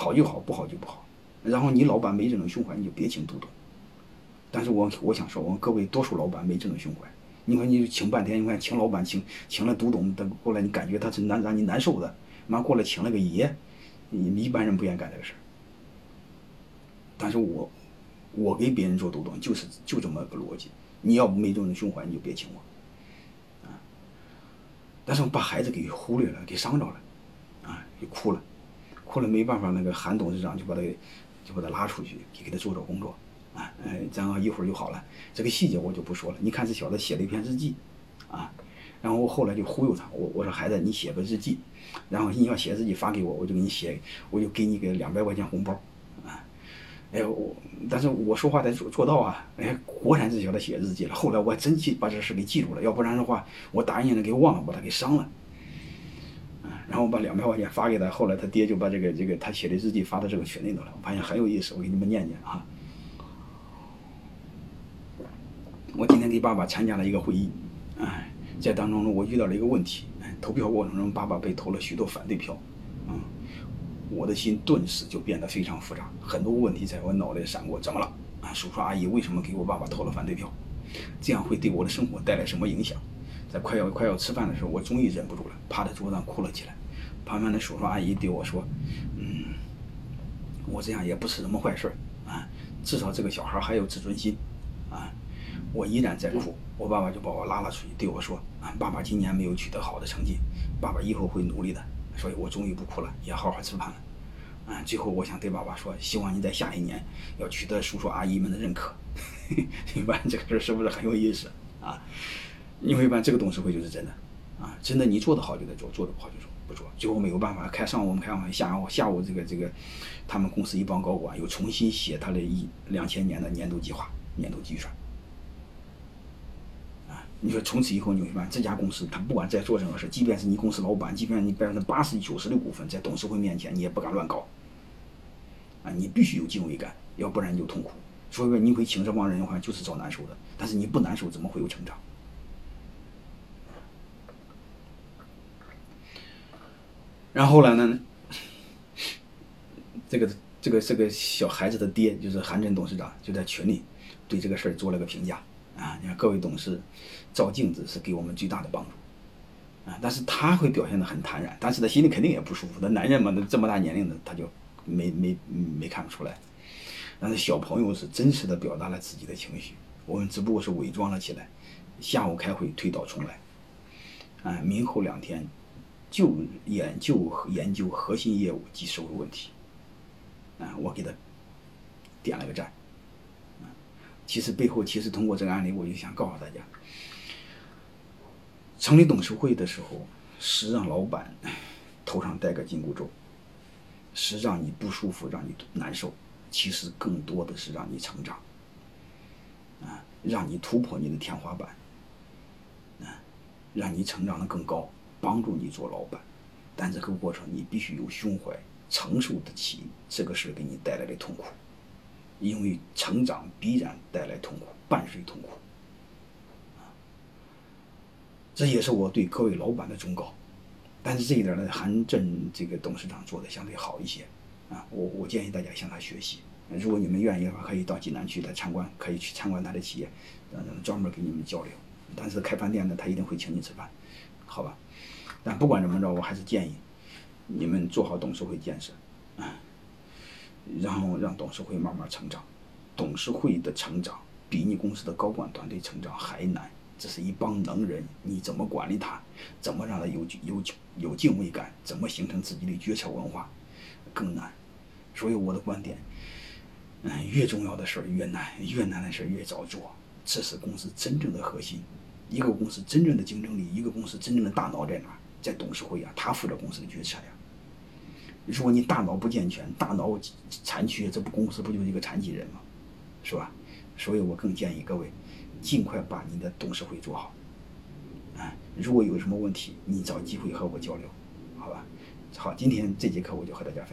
好就好，不好就不好。然后你老板没这种胸怀，你就别请独董。但是我想说，我们各位多数老板没这种胸怀。你看你请半天，你看请老板请了独董，但过来你感觉他是让你难受的，妈过来请了个爷，你一般人不愿意干这个事儿。但是我给别人做独董就这么个逻辑，你要不没这种胸怀，你就别请我。啊，但是我把孩子给忽略了，给伤着了，啊，就哭了。后来没办法，那个韩董事长就把他拉出去，给他做工作，啊，然后一会儿就好了。这个细节我就不说了。你看这小子写了一篇日记，啊，然后我后来就忽悠他，我说孩子，你写个日记，然后你要写日记发给我，我就给你写，我就给你个200块钱红包，啊，哎我，但是我说话得做到啊，哎，果然这小子写日记了。后来我还真把这事给记住了，要不然的话，我打人家给忘了，把他给伤了。然后我把200块钱发给他，后来他爹就把这个他写的日记发到这个群里头了。我发现很有意思，我给你们念念啊。我今天给爸爸参加了一个会议，哎，在当中我遇到了一个问题，投票过程中爸爸被投了许多反对票，嗯，我的心顿时就变得非常复杂，很多问题在我脑袋闪过，怎么了？啊，叔叔阿姨为什么给我爸爸投了反对票？这样会对我的生活带来什么影响？在快要吃饭的时候，我终于忍不住了，趴在桌上哭了起来。旁边的叔叔阿姨对我说：“嗯，我这样也不是什么坏事啊，至少这个小孩还有自尊心啊。”我依然在哭，我爸爸就把我拉了出去，对我说：“啊，爸爸今年没有取得好的成绩，爸爸以后会努力的。”所以，我终于不哭了，也好好吃饭了。啊，最后我想对爸爸说：“希望你在下一年要取得叔叔阿姨们的认可。”你发现这个事是不是很有意思啊？因为一般这个董事会就是真的，啊，真的你做得好就得做，做得不好就说。不做，最后没有办法。上午我们开完，下午这个，他们公司一帮高管又重新写他的2000年的年度计划、年度计算。啊，你说从此以后你会发现，这家公司他不管在做任何事，即便是你公司老板，即便你80%、90%的股份，在董事会面前你也不敢乱搞。啊，你必须有敬畏感，要不然你就痛苦。所以说你会请这帮人的话，就是找难受的。但是你不难受，怎么会有成长？然后来呢，这个小孩子的爹就是韩震董事长，就在群里对这个事儿做了个评价啊。你看各位董事照镜子是给我们最大的帮助啊，但是他会表现得很坦然，但是他心里肯定也不舒服。他男人嘛，这么大年龄的他就没看不出来，但是小朋友是真实的表达了自己的情绪，我们只不过是伪装了起来。下午开会推倒重来啊，明后2天。就研究核心业务及收入问题，啊，我给他点了个赞，啊，其实通过这个案例，我就想告诉大家，成立董事会的时候，是让老板头上戴个紧箍咒，是让你不舒服，让你难受，其实更多的是让你成长，啊，让你突破你的天花板，啊，让你成长得更高。帮助你做老板，但这个过程你必须有胸怀，承受得起这个事给你带来的痛苦，因为成长必然带来痛苦，伴随痛苦，啊，这也是我对各位老板的忠告。但是这一点呢，韩震这个董事长做的相对好一些啊，我建议大家向他学习。如果你们愿意的话，可以到济南去来参观，可以去参观他的企业，专门给你们交流。但是开饭店呢，他一定会请你吃饭，好吧？但不管怎么着，我还是建议你们做好董事会建设，啊，然后让董事会慢慢成长。董事会的成长比你公司的高管团队成长还难，这是一帮能人，你怎么管理他，怎么让他有敬畏感，怎么形成自己的决策文化，更难。所以我的观点，越重要的事越难，越难的事越早做，这是公司真正的核心。一个公司真正的竞争力，一个公司真正的大脑在哪？在董事会啊，他负责公司的决策呀。如果你大脑不健全，大脑残缺，这不公司不就是一个残疾人吗？是吧？所以我更建议各位，尽快把你的董事会做好。啊，如果有什么问题，你找机会和我交流，好吧？好，今天这节课我就和大家分享。